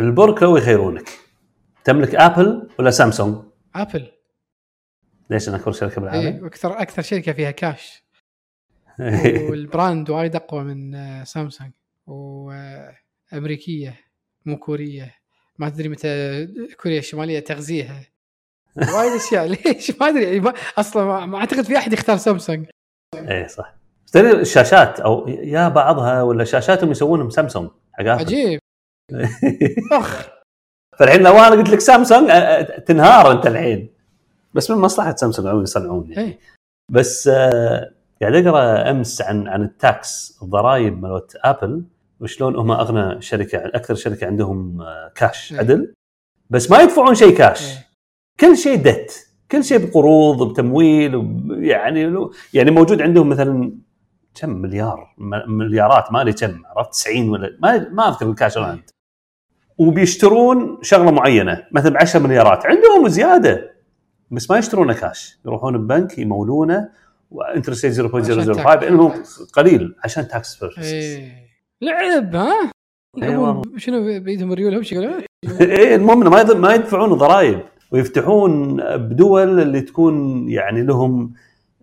البركه ويخيرونك. تملك ابل ولا سامسونج؟ ابل. ليش؟ انا اكبر شركه بالعالم. إيه، اكثر شركه فيها كاش والبراند وايد اقوى من سامسونج، وامريكيه مو كوريه، ما تدري متى كوريا الشماليه تغزيها وايد اشياء. ليش ما ادري اصلا، ما اعتقد في احد يختار سامسونج. اي صح، ترى الشاشات او يا بعضها ولا شاشاتهم يسوونهم سامسونج حق ابل. عجيب. فالحين لو انا قلت لك سامسونج تنهار انت الحين، بس من مصلحه سامسونج عم يصنعون يعني. بس قاعد اقرا امس عن التاكس، الضرائب مالت ابل، وشلون هم اغنى شركه، اكثر شركه عندهم كاش. عدل، بس ما يدفعون شيء كاش. كل شيء دت، كل شيء بقروض وبتمويل، يعني موجود عندهم مثلا كم مليارات، ما لي كم، عرفت 90 ولا ما اذكر الكاش عند، وبيشترون شغله معينه مثلا 10 مليارات عندهم زياده، بس ما يشترونه كاش، يروحون البنك يمولونه، وانترست 0.005 انه قليل عشان تاكس بيربسز. لعب. ها شنو بيدهم ريولهم شو يقولون؟ ايه المهم ما يدفعون ضرائب، ويفتحون بدول اللي تكون يعني لهم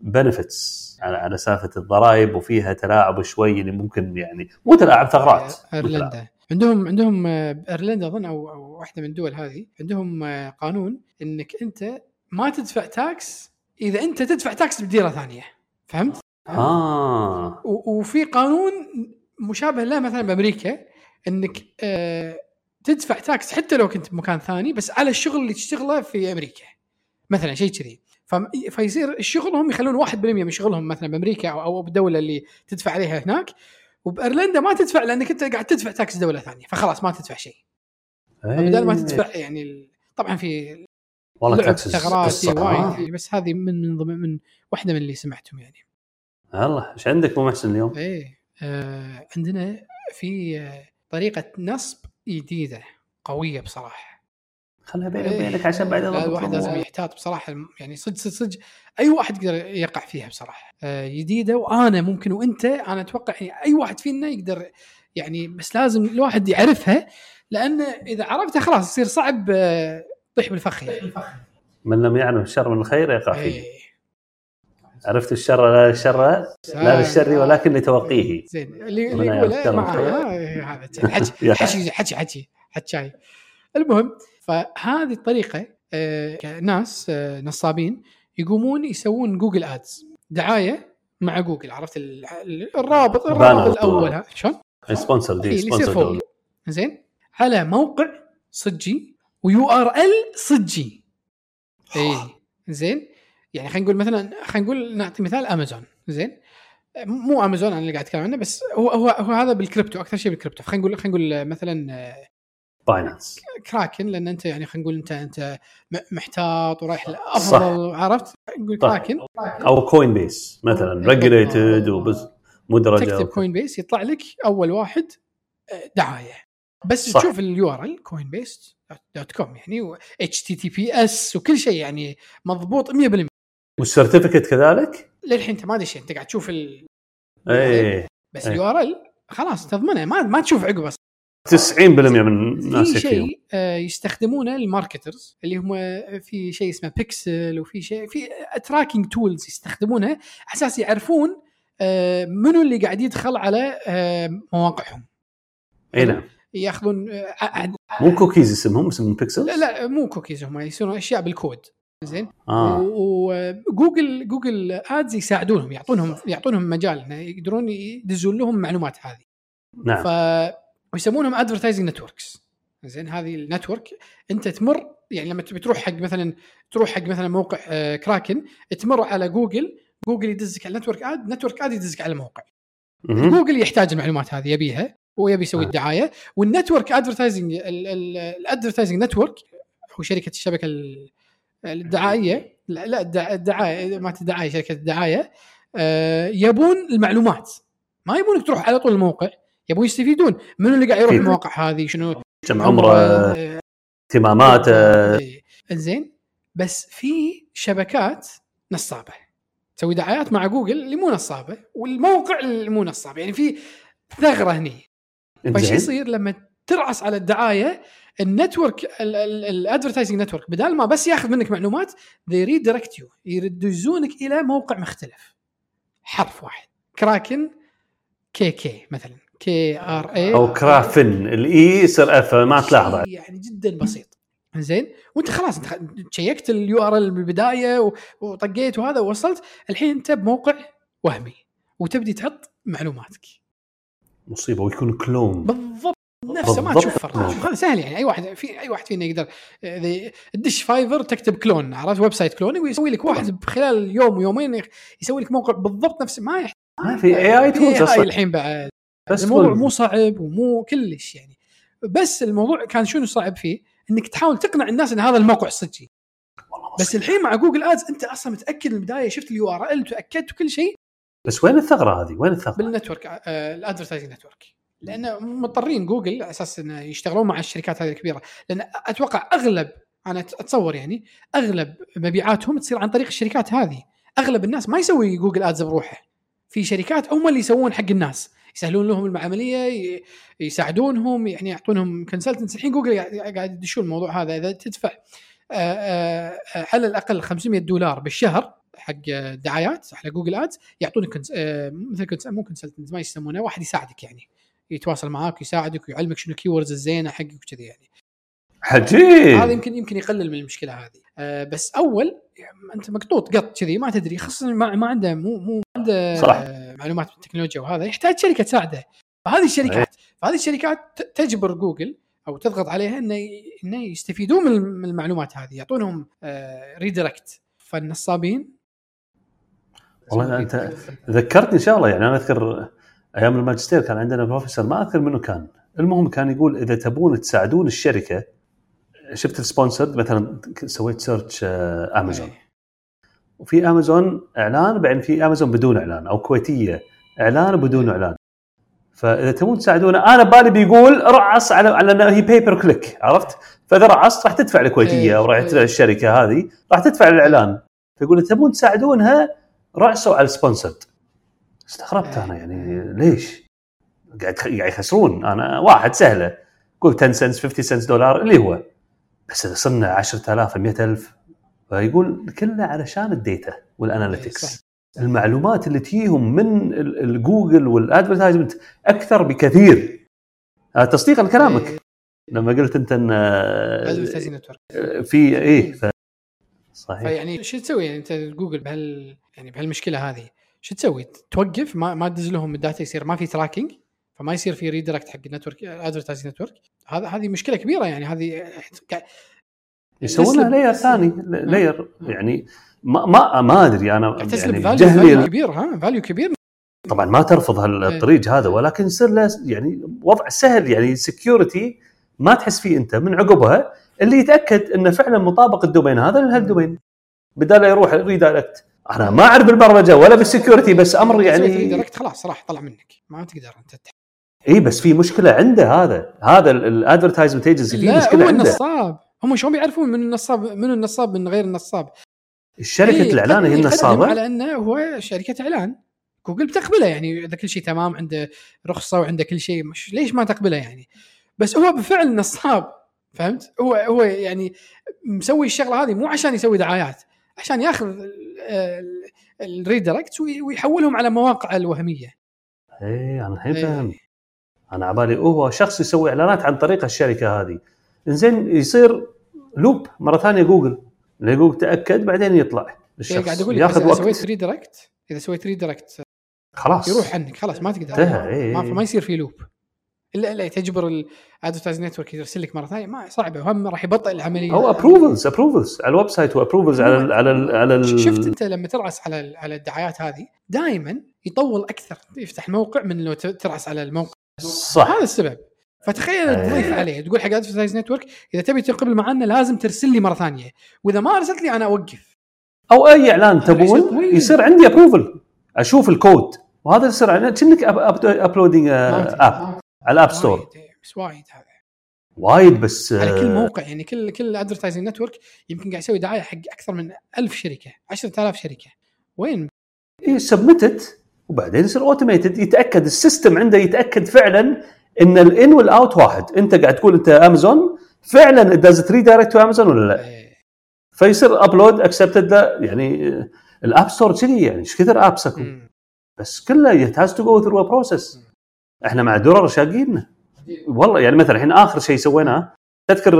بنفتس على سافة الضرائب، وفيها تلاعب شوي اللي ممكن يعني مو تلاعب، ثغرات. ايرلندا عندهم ايرلندا اظن او واحده من الدول هذه عندهم قانون انك انت ما تدفع تاكس اذا انت تدفع تاكس بديره ثانيه، فهمت؟ اه. وفي قانون مشابه له مثلا بامريكا، انك تدفع تاكس حتى لو كنت بمكان ثاني، بس على الشغل اللي تشتغله في امريكا مثلا، شيء كذي. فيصير الشغل هم يخلون 1% من شغلهم مثلا بامريكا او بالدوله اللي تدفع عليها هناك، وبايرلندا ما تدفع لانك انت قاعد تدفع تاكس دوله ثانيه، فخلاص ما تدفع شيء. بدل ما تدفع يعني طبعا في والله تاكس وايد، بس هذه من واحده من اللي سمعتهم يعني. الله، ايش عندك مو محسن اليوم؟ ايه عندنا في طريقه نصب جديده قويه بصراحه، خلها بيني وبينك عشان بعد الواحد لازم يحتاط بصراحه، يعني صدق اي واحد يقدر يقع فيها بصراحه. جديده، وانا ممكن وانت، انا اتوقع يعني اي واحد فينا يقدر يعني، بس لازم الواحد يعرفها، لان اذا عرفتها خلاص يصير صعب طيح بالفخ يعني. من لم يعلم الشر من الخير يقع فيه. عرفت الشر لا للشر لا للشر ولكن لتوقيه. زين اللي يقول معها هذا حكي. المهم، فهذه الطريقه ناس نصابين يقومون يسوون جوجل ادز، دعايه مع جوجل، عرفت الرابط الاول شلون سبونسر دي سبونسر زين على موقع صجي ويو ار ال صجي. اي زين، يعني خلينا نقول نعطي مثال امازون. زين مو امازون انا اللي قاعد اتكلم عنه، بس هو هذا بالكريبتو، اكثر شيء بالكريبتو. خلينا نقول مثلا باينانس، كراكن، لان انت يعني خلينا نقول انت محتاط ورايح الافضل، عرفت؟ نقول كراكن او كوين بيس مثلا، ريجوليتد وبس مدرجه، تكتب كوين بيس يطلع لك اول واحد دعايه، بس صح. تشوف اليو ار ال coinbase.com يعني، و https وكل شيء يعني مضبوط 100%، والسيرتيفيكت كذلك. للحين انت ما ادري شيء، انت قاعد تشوف بس اليو ار ال خلاص تضمنه، ما تشوف عقبه. 90% من الناس شيء يستخدمونه الماركترز، اللي هم في شيء اسمه بيكسل، وفي شيء في تراكينج تولز يستخدمونها اساس يعرفون منو اللي قاعد يدخل على مواقعهم. اي نعم، ياخذون مو كوكيز، اسمهم بيكسل. لا مو كوكيز، هم يسوون اشياء بالكود. زين وجوجل ادز يساعدونهم، يعطونهم مجال يقدرون يدزون لهم معلومات هذه. نعم. ويسمونهم ادفرتايزنج نتوركس. زين هذه النتورك انت تمر، يعني لما تروح حق مثلا موقع كراكن، تمر على جوجل يدزك على نتورك اد يدزك على الموقع. جوجل يحتاج المعلومات هذه، يبيها ويبي يسوي الدعايه، والنتورك ادفرتايزنج، الادفرتايزنج نتورك هو شركه الشبكه الدعائيه، لا الدعايه ما تدعي، شركه الدعايه يبون المعلومات، ما يبونك تروح على طول الموقع، يبون يستفيدون منو اللي قاعد يروح المواقع هذه، شنو كم عمره، اهتماماته. زين بس في شبكات نصابه تسوي دعايات مع جوجل اللي مو نصابه، والموقع اللي مو نصاب، يعني في ثغره هني. فايش يصير لما ترعس على الدعايه؟ النتورك الادفرتايزنج نتورك بدل ما بس ياخذ منك معلومات ريدايركت يو، يردزونك الى موقع مختلف. حرف واحد كراكن كي كي مثلا كي ار اي او كرافن الاي يصير اف ما تلاحظه، يعني جدا بسيط. زين وانت خلاص انت شيكت اليو ار ال بالبدايه وطقيت وهذا ووصلت، الحين انت بموقع وهمي وتبدي تحط معلوماتك. مصيبه ويكون كلون بالضبط نفسه ما تشوف فرق. سهل يعني اي واحد فينا يقدر الدش فايفر تكتب كلون، عرفت ويب سايت كلونينج ويسوي لك واحد خلال يوم ويومين يسوي لك موقع بالضبط نفسه. ما في اي اي تولز الحين بعد، بس الموضوع مو صعب ومو كلش يعني. بس الموضوع كان شنو صعب فيه، انك تحاول تقنع الناس ان هذا الموقع صجي. بس الحين مع جوجل ادز انت اصلا متاكد من البدايه، شفت اليو ار ال تاكدت وكل شيء. بس وين الثغره هذه؟ وين الثغره بالنتورك الادفرتايزنج نتورك؟ لأنه مضطرين جوجل أساس إنه يشتغلون مع الشركات هذه الكبيرة، لأن أتوقع أغلب أنا أتصور يعني أغلب مبيعاتهم تصير عن طريق الشركات هذه. أغلب الناس ما يسوي جوجل آدز بروحه، في شركات هم اللي يسوون حق الناس، يسهلون لهم العملية، يساعدونهم، يعني يعطونهم كونسلتنس. الحين جوجل قاعد يدشون الموضوع هذا. إذا تدفع على الأقل $500 بالشهر حق دعايات على جوجل آدز يعطونك مثل مو كونسلتنس ما يسمونه، واحد يساعدك يعني يتواصل معاك يساعدك ويعلمك شنو الكيوردز الزينه حقك وكذا يعني. حجي هذا يمكن يقلل من المشكله هذه. بس اول يعني انت مقطوط قط كذي ما تدري، خصوصا ما عنده مو عنده معلومات بالتكنولوجيا وهذا، يحتاج شركه تساعده. فهذه الشركات تجبر جوجل او تضغط عليها انه يستفيدون من المعلومات هذه، يعطونهم ريدايركت. فالنصابين والله انت ذكرتني ان شاء الله. يعني انا اذكر أيام الماجستير كان عندنا بروفيسور ما أذكر منه كان، المهم كان يقول إذا تبون تساعدون الشركة، شفت السبونسرد مثلا، سويت سيرتش أمازون وفي أمازون إعلان، بعدين في أمازون بدون إعلان، أو كويتية إعلان بدون إعلان. فإذا تبون تساعدونا، أنا بالي بيقول رعص على أنه هي بيبر كليك، عرفت؟ فإذا رعصت راح تدفع لكويتية أو راح تدفع للشركة هذه، راح تدفع للإعلان. فيقول إذا تبون تساعدونها رعصوا على السبونسرد. استغربت أنا يعني ليش قاعد يخسرون. أنا واحد سهلة قول 10 سنت 50 سنت دولار اللي هو، بس إذا صرنا 10,000 100,000 فيقول كله علشان الديتا والأناليتكس، المعلومات اللي تجيهم من الجوجل والأدفرتايزمنت أكثر بكثير. تصديقا لكلامك لما قلت أنت إن في إيه صحيح. يعني شو تسوي يعني أنت جوجل بهالمشكلة هذه؟ شو تسوي؟ توقف ما تدز لهم الداتا، يصير ما في تراكينج، فما يصير في ريدايركت حق النتورك الادفرتايزنج نتورك. هذه مشكله كبيره يعني. هذه يسوونها لاير ثاني لاير يعني ما ادري انا يعني جهلي كبير. فاليو كبير طبعا ما ترفض هالطريق هذا، ولكن يصير له يعني وضع سهل يعني سكيورتي ما تحس فيه انت من عقبها، اللي يتاكد انه فعلا مطابق الدومين هذا لهالدومين بدل يروح ريدايركت. أنا ما أعرف بالبرمجة ولا بالسيكوريتي، بس أمر يعني دايركت خلاص راح طلع منك، ما تقدر أنت إيه. بس في مشكلة عنده هذا الأدفرتايزمنت إيجنسي، في مشكلة هو عنده النصاب. هم شلون بيعرفون من النصاب من غير النصاب؟ الشركة الإعلان هي النصابة على أنه هو شركة إعلان. جوجل بتقبله يعني، إذا كل شيء تمام عنده رخصة وعنده كل شيء، ليش ما تقبله يعني؟ بس هو بالفعل نصاب، فهمت؟ هو يعني مسوي الشغلة هذه مو عشان يسوي دعايات، عشان ياخذ الريدايركت ويحولهم على مواقع الوهميه. اي انا الحين فهم. انا عبالي هو شخص يسوي اعلانات عن طريق الشركه هذه. انزين يصير لوب مره ثانيه جوجل، جوجل تاكد بعدين يطلع الشخص ياخذ وقت. اذا سويت ريدايركت خلاص يروح عنك، خلاص ما تقدر ما يصير في لوب الا تجبر الادفرتايز نتورك يرسل لك مره ثانيه. ما صعبه وهم راح يبطئ العمليه. او ابروفلز على الويب سايت وابروفلز على شفت انت لما ترعس على الدعايات هذه دائما يطول اكثر يفتح موقع من لو ترعس على الموقع. صح، هذا السبب. فتخيل تضيف عليه تقول حق الادفرتايز نتورك اذا تبي تقبل معنا لازم ترسل لي مره ثانيه، واذا ما ارسلت لي انا اوقف. او اي اعلان تبون يصير عندي ابروفل، اشوف الكود وهذا يصير عندنا كأنك ابلودينج اب على الاب ستور. بس وايد بس على كل موقع يعني كل ادفرتايزنج نتورك يمكن قاعد يسوي دعايه حق اكثر من 1000 شركه 10,000 شركه. وين سبمتت وبعدين يصير اوتوميتد، يتاكد السيستم عنده، يتاكد فعلا ان الان والاوت واحد. انت قاعد تقول انت امازون فعلا داز ريدايركت تو امازون ولا لا؟ فيصير ابلود اكسبتد يعني الاب ستور كذي يعني ايش كثر ابس اكو بس كله يتهاز تو جو ثرو بروسس. احنا مع درر شاقين والله يعني مثلا الحين اخر شيء سويناه تذكر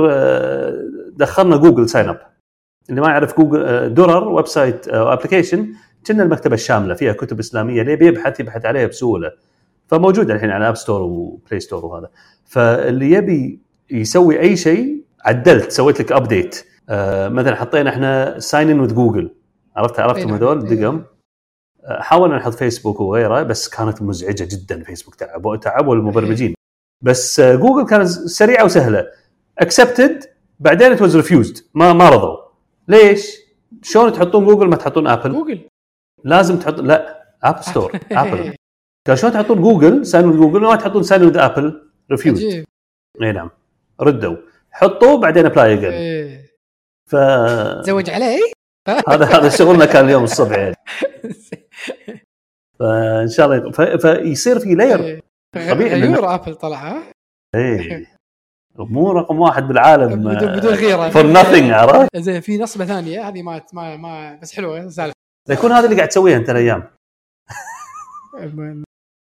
دخلنا جوجل ساين اب. اللي ما يعرف جوجل درر ويب سايت او ابلكيشن كنا المكتبه الشامله فيها كتب اسلاميه اللي يبحث عليها بسهوله فموجوده الحين على اب ستور وبلاي ستور وهذا. فاللي يبي يسوي اي شيء عدلت سويت لك ابديت مثلا حطينا احنا ساين ان وذ جوجل عرفتم هذول دقم حاولنا نحط فيسبوك وغيره بس كانت مزعجه جدا. فيسبوك تعبوا المبرمجين بس جوجل كانت سريعه وسهله اكسبتد بعدين ات واز ريفيوزد ما رضوا. ليش؟ شلون تحطون جوجل ما تحطون ابل؟ جوجل لازم تحط لا اب ستور ابل قال شلون تحطون جوجل ساين وذ جوجل وما تحطون ساين وذ ابل ريفيوزد. اي نعم ردوا حطوه بعدين ابلاي اجين ف تزوج عليه. هذا شغلنا كان اليوم الصبح يعني. فان شاء الله فيصير في لاير طبيعي غير ابل طلعها اي مو رقم واحد بالعالم بدون غيره فور نثينج عرفت. زين في نصبه ثانيه هذه ما بس حلوه سالفه يكون هذا اللي قاعد تسويها انت الايام.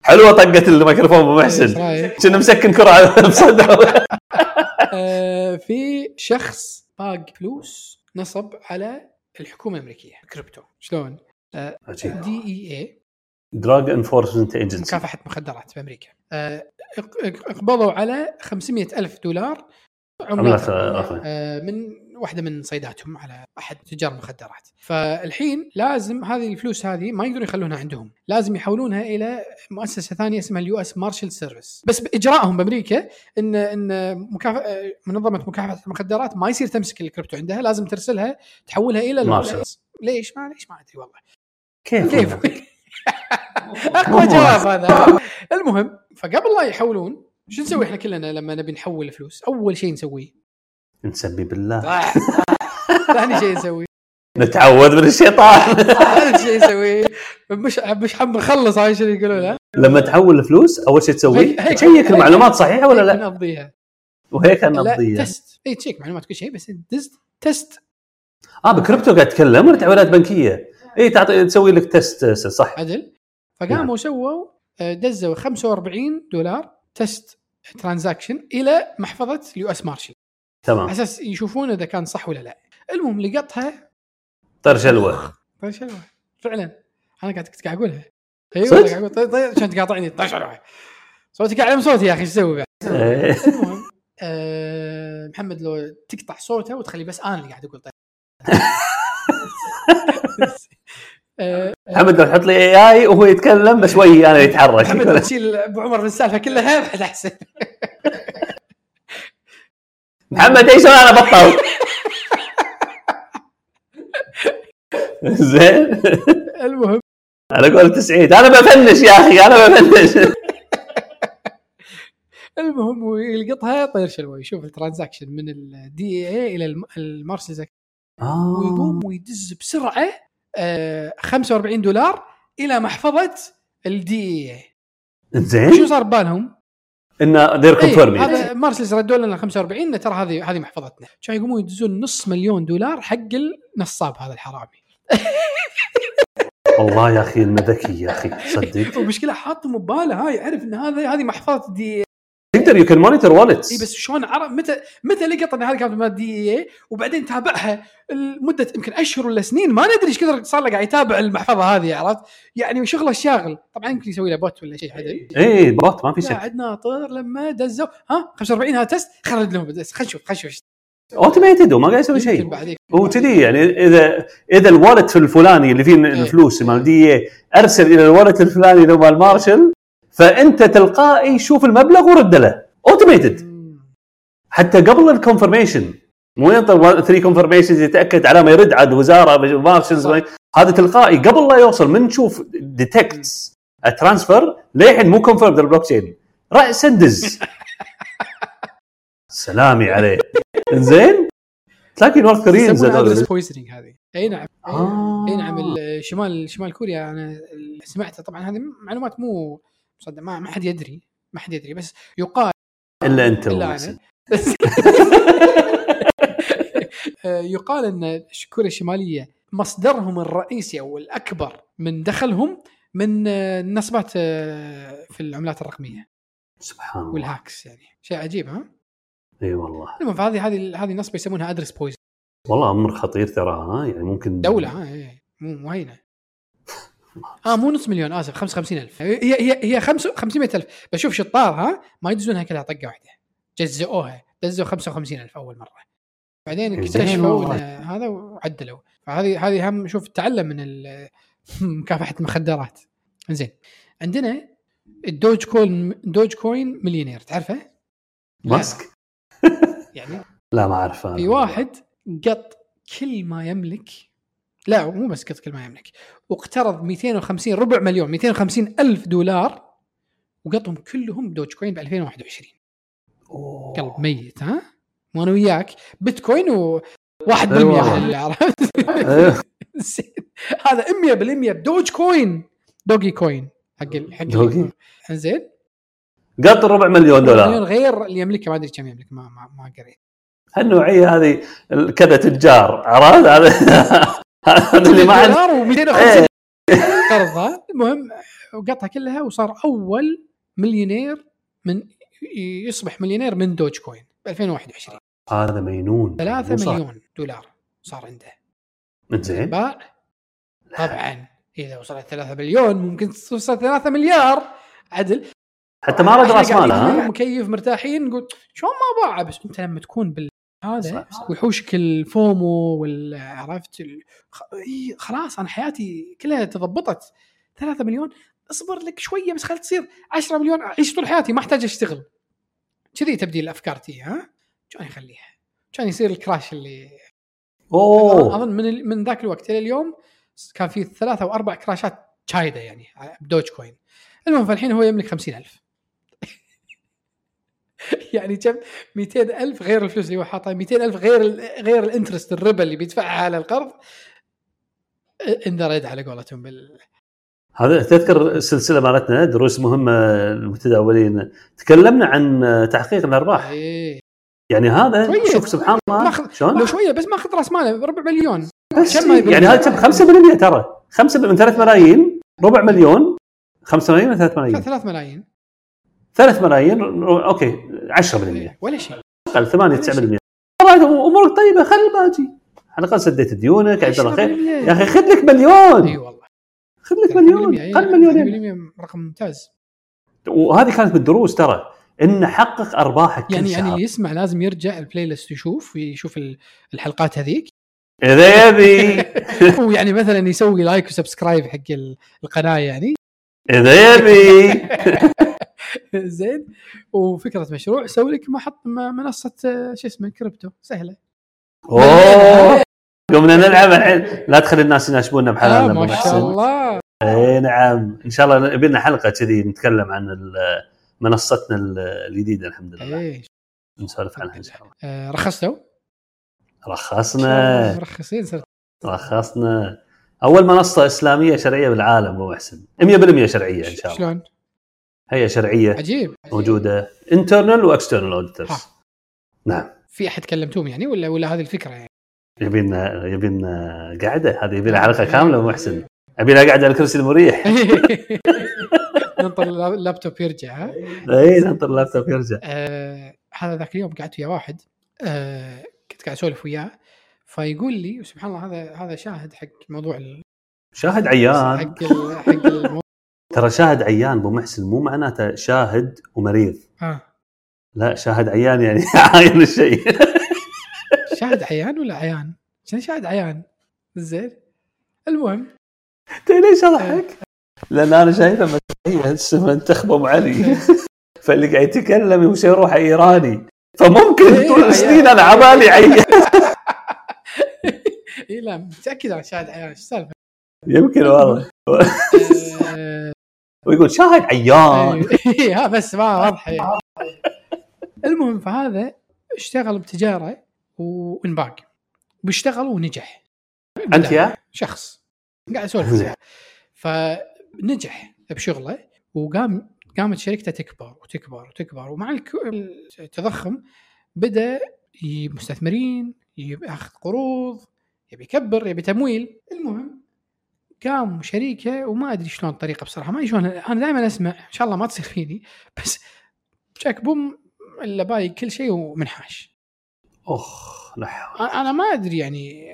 حلوه طقت الميكروفون ابو محسن كنا مسكن كره بصدره. في شخص طاق فلوس نصب على الحكومه الامريكيه كريبتو شلون DEA Drug Enforcement Agency مكافحه مخدرات في امريكا اقبضوا على $500,000 من واحده من صيداتهم على احد تجار مخدرات. فالحين لازم هذه الفلوس هذه ما يقدرون يخلونها عندهم لازم يحولونها الى مؤسسه ثانيه اسمها US Marshal Service. بس باجراءهم بامريكا ان منظمه مكافحه المخدرات ما يصير تمسك الكريبتو عندها لازم ترسلها تحولها الى ليش ما ادري والله كيف اقوى جواب هذا. المهم فقبل لا يحولون شو نسوي احنا كلنا لما نبي نحول فلوس؟ اول شيء نسويه نسبي بالله. ثاني شيء نسويه نتعوذ من الشيطان. ثالث شيء نسويه مش حم نخلص هاي شنو يقولون لا لما تحول الفلوس اول شيء تسوي تشيك المعلومات صحيحه ولا لا نقضيها وهيك نقضيها تست اي تشيك معلومات كل شيء بس تست بكريبتو قاعد اتكلم ولا تعويلات بنكيه اي تعطي تسوي لك تست صح عدل. فقاموا سووا دزوا $45 تست ترانزاكشن الى محفظه US مارشل تمام اساس يشوفون اذا كان صح ولا لا. المهم لقطها طر شلوه فعلا انا قاعد اقولها ايوه قاعد اقول عشان تقاطعني طر شلوه صوتك اعلى من صوتي يا اخي ايش اسوي. المهم محمد لو تقطع صوته وتخلي بس انا اللي قاعد اقول محمد لو حط لي AI وهو يتكلم بشوي أنا يتحرك محمد لو تشيل أبو عمر من السالفة كلها بحد أحسن. محمد إيش أنا بطل زين. المهم أنا قلت سعيد أنا بفنش يا أخي أنا بفنش. المهم ويلقطها طير شلوي يشوف الترانزاكشن من ال DEA إلى المارشلز ويقوم ويدز بسرعة $45 إلى محفظة الDEA. إنزين. شو صار بالهم؟ إنه دير كونفيرمي. هذا مارسلز ردوا لنا $45 ترى هذه محفظتنا. كانوا يقوموا يدزون $500,000 حق النصاب هذا الحرامي. الله يا أخي إنه ذكي يا أخي صدق. ومشكلة حاط مباله هاي يعرف إن هذه محفظة DEA. تقدر يمكن مونيتور والتس اي بس شلون عرف متى لقط ان هذه كانت مال DEA وبعدين تابعها لمده يمكن اشهر ولا سنين ما ندري ايش كثر صار له قاعد يتابع المحفظه هذه عرفت يعني شغله شاغل. طبعا يمكن يسوي له بوت ولا شيء هذا اي بوت ما في شيء قاعد ناطر لما دزوا $45 هذا تست خرج لهم بس خشوش اوتوماتيد وما قاعد يسوي شيء هو كذي يعني اذا الوالت في الفلاني اللي فيه الفلوس مال DEA ارسل الى الوالت الفلاني لو مال مارشل فانت تلقائي شوف المبلغ ورد له اوتوميتد حتى قبل الكونفرميشن مو ينطر 3 كونفرميشنز يتاكد على ما يرد عاد وزاره مارشلز هذا تلقائي قبل لا يوصل من تشوف ديتكتس الترانسفير للحين مو كونفيرم بالبلوك تشين راس دز سلامي عليه. انزين تلاقي نورث كوريا زادوا بويزنينج هذه اي نعم اي نعم شمال كوريا انا سمعتها طبعا هذه معلومات مو صدق ما حد يدري بس يقال الا انت بس يقال أن كوريا الشمالية مصدرهم الرئيسي أو الأكبر من دخلهم من النصبات في العملات الرقمية. سبحان الله. والهاكس يعني شيء عجيب. ها اي والله. المهم هذه النصبة يسمونها أدرس بويز. والله أمر خطير تراها يعني ممكن دولة مو هينة. مو نص مليون آسف 55,000. هي 500,000. بشوف شطارها ما يدزونها كلها طقة واحدة. دزوا 55,000 أول مرة. بعدين اكتشفوا هذا وعدلوا. فهذه هم شوف تعلم من مكافحة المخدرات. إنزين عندنا الدوج كوين مليونير تعرفه؟ ماسك يعني لا ما أعرفه. في واحد قط كل ما يملك، لا مو بس قط كل ما يملك، واقترض 250 ربع مليون 250 ألف دولار وقطهم كلهم دوج كوين ب 2021. قلب ميت. ها وانا وياك بيتكوين و1% اللي عرفت هذا 100% بدوج كوين دوجي كوين حق دوجي. انزين قط ربع مليون دولار مليون غير اللي يملكه ما ادري كم يملك ما قريت هالنوعيه هذه كذا تجار عرض هذا اللي ما عنده قرضه. المهم قطها كلها وصار اول مليونير من يصبح مليونير من دوج كوين 2021. هذا مينون 3 مليون دولار صار عنده. انزين طبعا اذا وصلت 3 مليون ممكن توصل 3 مليار عدل حتى ما رد راس مالها. مكيف مرتاحين نقول شلون ما باع. بس انت لما تكون بالهذا وحوشك الفومو والعرفت خلاص انا حياتي كلها تضبطت 3 مليون اصبر لك شويه بس خل تصير 10 مليون اعيش طول حياتي ما احتاج اشتغل كذي تبديل افكارتي. ها كان يخليها كان يصير الكراش اللي اظن من ذاك الوقت الى اليوم كان في 3 أو 4 كراشات شايده يعني بدوج كوين. المهم فالحين هو يملك 50,000 يعني كم 200,000 غير الفلوس اللي هو حاطها 200,000 غير الانترست الربا اللي بيدفعها على القرض اندرد على قولتهم بال. هذا تذكر سلسلة مالتنا دروس مهمة المتداولين تكلمنا عن تحقيق الأرباح. إيه. يعني هذا شوف سبحان الله لو شوية بس ما أخذ رأس ماله ربع مليون يعني هذا كم 5% ترى 5 من 3 ملايين ربع مليون 5 ملايين من 3 ملايين 3 ملايين 3 ملايين أوكي 10% ولا شيء أقل 8-9% ترى أمورك طيبة خل باجي على الأقل سديت ديونك عبد الله خير يا أخي خذ لك مليون. أيوة. خلك مليون قل مليونين رقم ممتاز. وهذه كانت بالدروس ترى إن حقق أرباحك كل يعني شهر. اللي يسمع لازم يرجع البلاي ليست يشوف الحلقات هذيك إذا يبي ويعني مثلا يسوي لايك وسبسكرايب حق القناة يعني إذا يبي زين. وفكرة مشروع سوي لك محط منصة شو اسمه كريبتو سهلة. يومنا نلعب الحين لا تخلي الناس يناشبوننا بحالنا. ما شاء الله. اي نعم ان شاء الله بدنا حلقه كذي نتكلم عن منصتنا الجديده الحمد لله. اي نسولف عنها ان شاء الله. رخصتوا رخصنا مرخصين صرت رخصنا اول منصه اسلاميه شرعيه بالعالم ابو حسن 100% شرعيه ان شاء الله. شلون هي شرعيه؟ عجيب موجوده انترنال واكسترنال اوديترز. نعم في احد كلمتوهم يعني ولا هذه الفكره يعني يبينا قاعدة هذه يبينا حلقة كاملة محسن أبينا قاعدة على كرسي المريح ننطر اللابتوب يرجع. إيه ننطر اللابتوب يرجع. هذا ذاك اليوم قعدت ويا واحد كنت قاعد أسولف وياه فيقول لي وسبحان الله هذا شاهد حق موضوع شاهد عيان حق ترى شاهد عيان أبو محسن مو معناته شاهد ومريض لا شاهد عيان يعني عاين الشيء شاهد عيان ولا عيان؟ شنو شاهد عيان؟ زين؟ المهم تي ليش أضحك؟ لأن أنا شايفة مسيحية السمن تخبم علي فاللي قاعد يتكلم وش يروح إيراني فممكن طول سنين أنا عبالي عيان إيه لا متأكد عن شاهد عيان إيش السالفة؟ يمكن والله ويقول شاهد عيان إيه بس ما واضح. المهم فهذا اشتغل بتجارة وانباق بيشتغل ونجح. أنت يا شخص قاعد أسولف فنجح بشغله وقامت شركته تكبر وتكبر وتكبر ومع التضخم بدأ مستثمرين يبي أخذ قروض، يبي يكبر، يبي تمويل. المهم قام شريكه وما أدري شلون الطريقة بصراحة، ما شلون، أنا دائما أسمع إن شاء الله ما تصير فيني، بس شاك بوم إلا باي كل شيء ومنحاش. أنا ما أدري يعني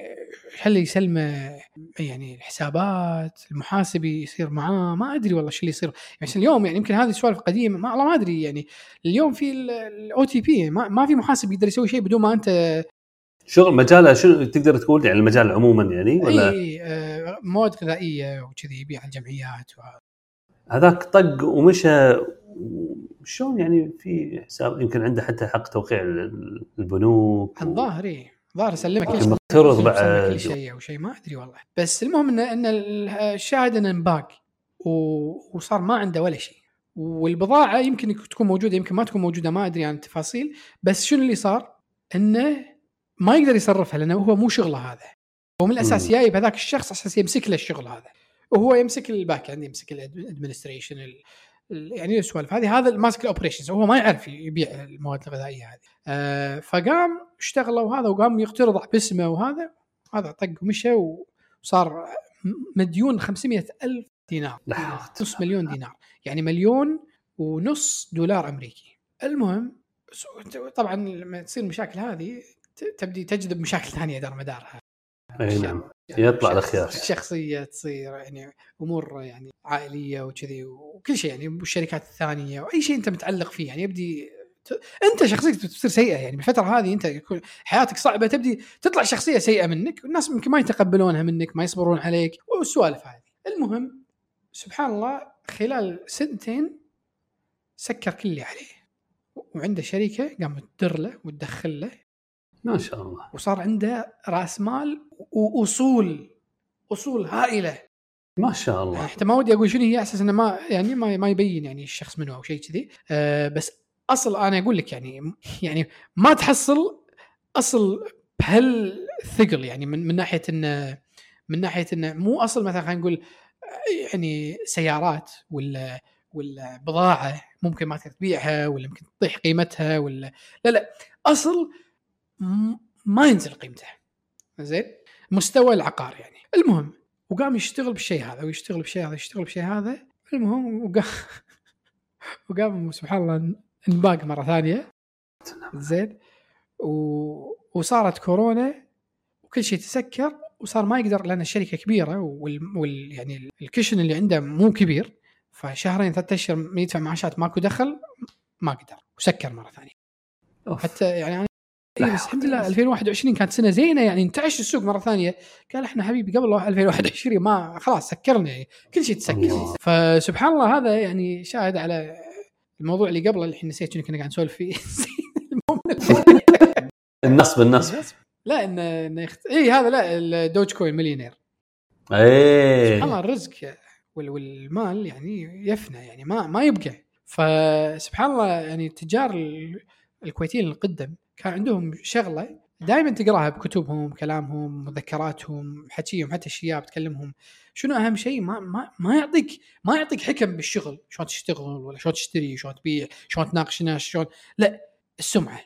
هل يسلمه يعني الحسابات، المحاسبي يصير معاه، ما أدري والله شو اللي يصير. يعني اليوم يعني يمكن هذه سوالف قديمة، ما الله ما أدري. يعني اليوم في الأو تي بي، ما في محاسب يقدر يسوي شيء بدون ما أنت شغل مجال. شو تقدر تقول يعني المجال عموما يعني؟ ولا أي مواد غذائية وكذي يبيع الجمعيات هذاك طق ومشى. شلون يعني في حساب يمكن عنده حتى حق توقيع البنوك الظاهر ظاهر سلمك ترض بعد شيء او شيء ما ادري والله. بس المهم ان الشاهد ان انباك وصار ما عنده ولا شيء، والبضاعه يمكن تكون موجوده يمكن ما تكون موجوده، ما ادري عن التفاصيل. بس شنو اللي صار انه ما يقدر يصرفها لانه هو مو شغله هذا، ومن الاساس جايب هذاك الشخص اساس يمسك له الشغل هذا، وهو يمسك الباك عندي، يمسك الادمنستريشن يعني السوالف هذه، هذا ماسك الاوبريشنز، وهو ما يعرف يبيع المواد الغذائيه هذه. فقام اشتغلوا وهذا، وقام يقترض باسمه، وهذا طق ومشى، وصار مديون 500,000 دينار، نص مليون دينار، يعني 1.5 مليون دولار امريكي. المهم طبعا لما تصير المشاكل هذه تبدي تجذب مشاكل ثانيه دار مدارها. اي نعم، يطلع الخيار الشخصية، تصير يعني امور يعني عائليه وكذي وكل شيء، يعني والشركات الثانيه واي شيء انت متعلق فيه، يعني يبدي انت شخصيتك تصير سيئه. يعني بالفتره هذه انت حياتك صعبه، تبدي تطلع شخصيه سيئه منك، والناس ممكن ما يتقبلونها منك، ما يصبرون عليك والسوالف هذه. المهم سبحان الله خلال 2 سنين سكر كل اللي عليه، وعنده شركه قامت تدر له وتدخل له ما شاء الله، وصار عنده رأس مال وأصول هائلة ما شاء الله. حتى ما ودي أقول شنو هي أساس إنه ما يعني ما يبين يعني الشخص منه أو شيء كذي. بس أصل أنا أقول لك يعني ما تحصل أصل بهالثقل، يعني من ناحية إنه مو أصل مثلا خلينا نقول يعني سيارات ولا بضاعة ممكن ما تبيعها ولا ممكن تطيح قيمتها ولا لا أصل ما ينزل قيمته، زين مستوى العقار يعني. المهم وقام يشتغل بالشيء هذا ويشتغل بالشيء هذا ويشتغل بالشيء هذا. المهم وقام سبحان الله انباق مرة ثانية، زين وصارت كورونا وكل شيء تسكر، وصار ما يقدر لأن الشركة كبيرة يعني الكشن اللي عنده مو كبير، فشهرين 3 أشهر يدفع معاشات ماكو دخل، ما قدر وسكر مرة ثانية. حتى يعني بس الحمد لله 2021 كانت سنة زينة، يعني انتعش السوق مرة ثانية. قال احنا حبيبي قبل 2021 ما خلاص سكرنا، يعني كل شيء تسكر. فسبحان الله هذا يعني شاهد على الموضوع اللي قبله اللي احنا نسيت انه كنا قاعد نسولف فيه. النصب لا انه اي هذا لا الدوج كوين مليونير. اي سبحان الله الرزق والمال يعني يفنى، يعني ما يبقى. فسبحان الله يعني التجار الكويتيين القدم كان عندهم شغلة دائما تقراها بكتبهم، كلامهم، مذكراتهم، حكيهم، حتى الشياب تكلمهم شنو أهم شيء. ما يعطيك حكم بالشغل، شلون تشتغل ولا شلون تشتري، شلون تبيع، شلون تناقش ناس، شلون لا. السمعة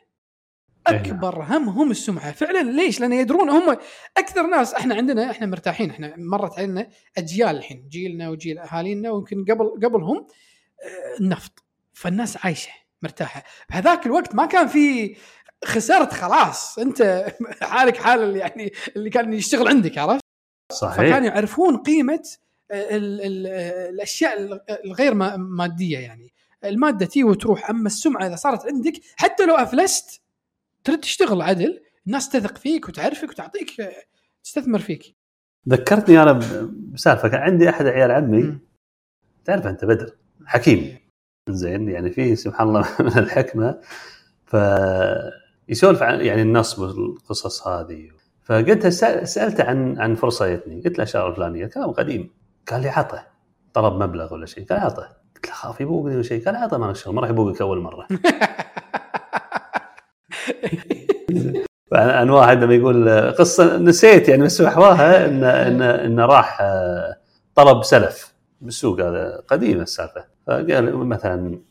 أكبر همهم السمعة فعلا. ليش؟ لأن يدرون هم أكثر ناس. إحنا عندنا إحنا مرتاحين، إحنا مرت علينا أجيال، الحين جيلنا وجيل أهالينا ويمكن قبلهم النفط، فالناس عايشة مرتاحة. بهذاك الوقت ما كان في خسرت، خلاص انت حالك حال يعني اللي كان يشتغل عندك، عرفت؟ صحيح. فكانوا يعرفون قيمة ال الاشياء الغير مادية، يعني المادة تي وتروح، اما السمعة اذا صارت عندك حتى لو افلست تريد تشتغل عدل، الناس تثق فيك وتعرفك وتعطيك، تستثمر فيك. ذكرتني انا بسالفة، كان عندي احد عيال عمي تعرف انت بدر حكيم، زين يعني فيه سبحان الله من الحكمة، ف يسولف عن يعني النصب والقصص هذه. فقلت سألته عن فرصتني، قلت له شغله فلانيه، كلام قديم. قال لي عطه، طلب مبلغ ولا شيء، قال عطه. قلت له خاف يبوقني ولا شيء، قال عطه ما لك شغل، ما راح يبوقك اول مره. فانا واحد لما يقول قصه نسيت يعني بس محواها ان راح طلب سلف بالسوق، هذا قديم السالفه. فقال مثلا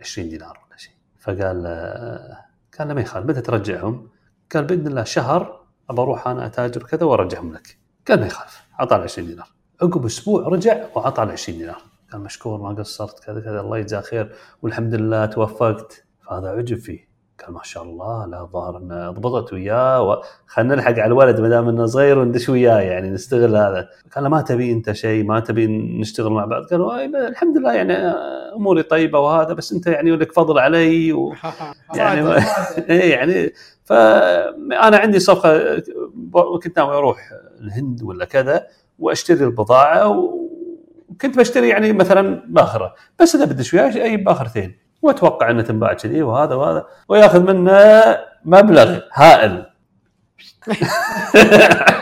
20 دينار ولا شيء، فقال قال لا ما يخالف، متى ترجعهم؟ قال بإذن الله شهر ابى اروح انا اتاجر كذا وارجعهم لك. قال ما يخالف، عطى 20 دينار. عقب اسبوع رجع وعطى 20 دينار، قال مشكور ما قصرت كذا كذا الله يجزاه خير والحمد لله توفقت. فهذا عجب فيه، قال ما شاء الله لا ظهرنا ضبطت وياه، خلنا نلحق على الولد ما دام انه صغير وندش وياه يعني نستغل هذا. قال ما تبي انت شيء، ما تبي نشتغل مع بعض؟ قالوا اي الحمد لله يعني اموري طيبه وهذا، بس انت يعني لك فضل علي يعني يعني فانا عندي صفقه كنت ناوي اروح الهند ولا كذا واشتري البضاعه، وكنت بشتري يعني مثلا باخره بس اذا بدش وياه اي باخرتين واتوقع انه تنباع كذي وهذا وهذا، وياخذ منه مبلغ هائل.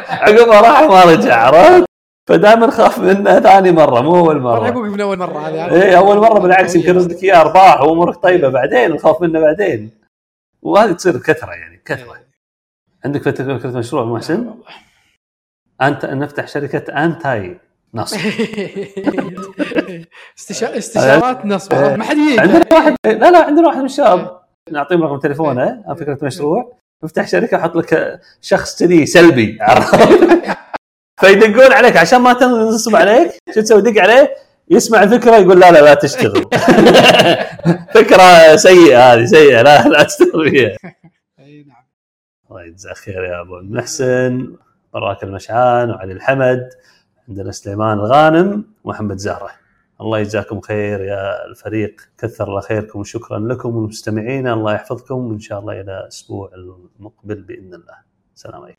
عقبها راح ما رجع، عرفت؟ فدائما خاف منه ثاني مره، مو اول مره. انا اقول من اول مره هذه يعني اي اول مره بالعكس يمكن رزقك يا ارباح وامورك طيبه، بعدين الخوف منه بعدين. وهذه تصير كثره يعني كثره. عندك فكره مشروع محسن؟ انت نفتح شركه انتاي نصب. استشارات نصب ما حد يجي. عندنا واحد لا عندنا واحد من الشباب نعطيه رقم تليفونه عن فكره مشروع، نفتح شركه احط لك شخص كذي سلبي فيدقون عليك عشان ما تنصب عليك، شو تسوي؟ دق عليه يسمع الفكره يقول لا لا لا تشتغل فكره سيئه هذه سيئه لا تشتغل فيها. اي نعم الله يجزاه خير يا ابو محسن. براك المشعان وعلي الحمد، عندنا سليمان الغانم ومحمد زهرة. الله يجزاكم خير يا الفريق، كثر الله خيركم وشكرا لكم والمستمعين، الله يحفظكم وإن شاء الله إلى الأسبوع المقبل بإذن الله. السلام عليكم.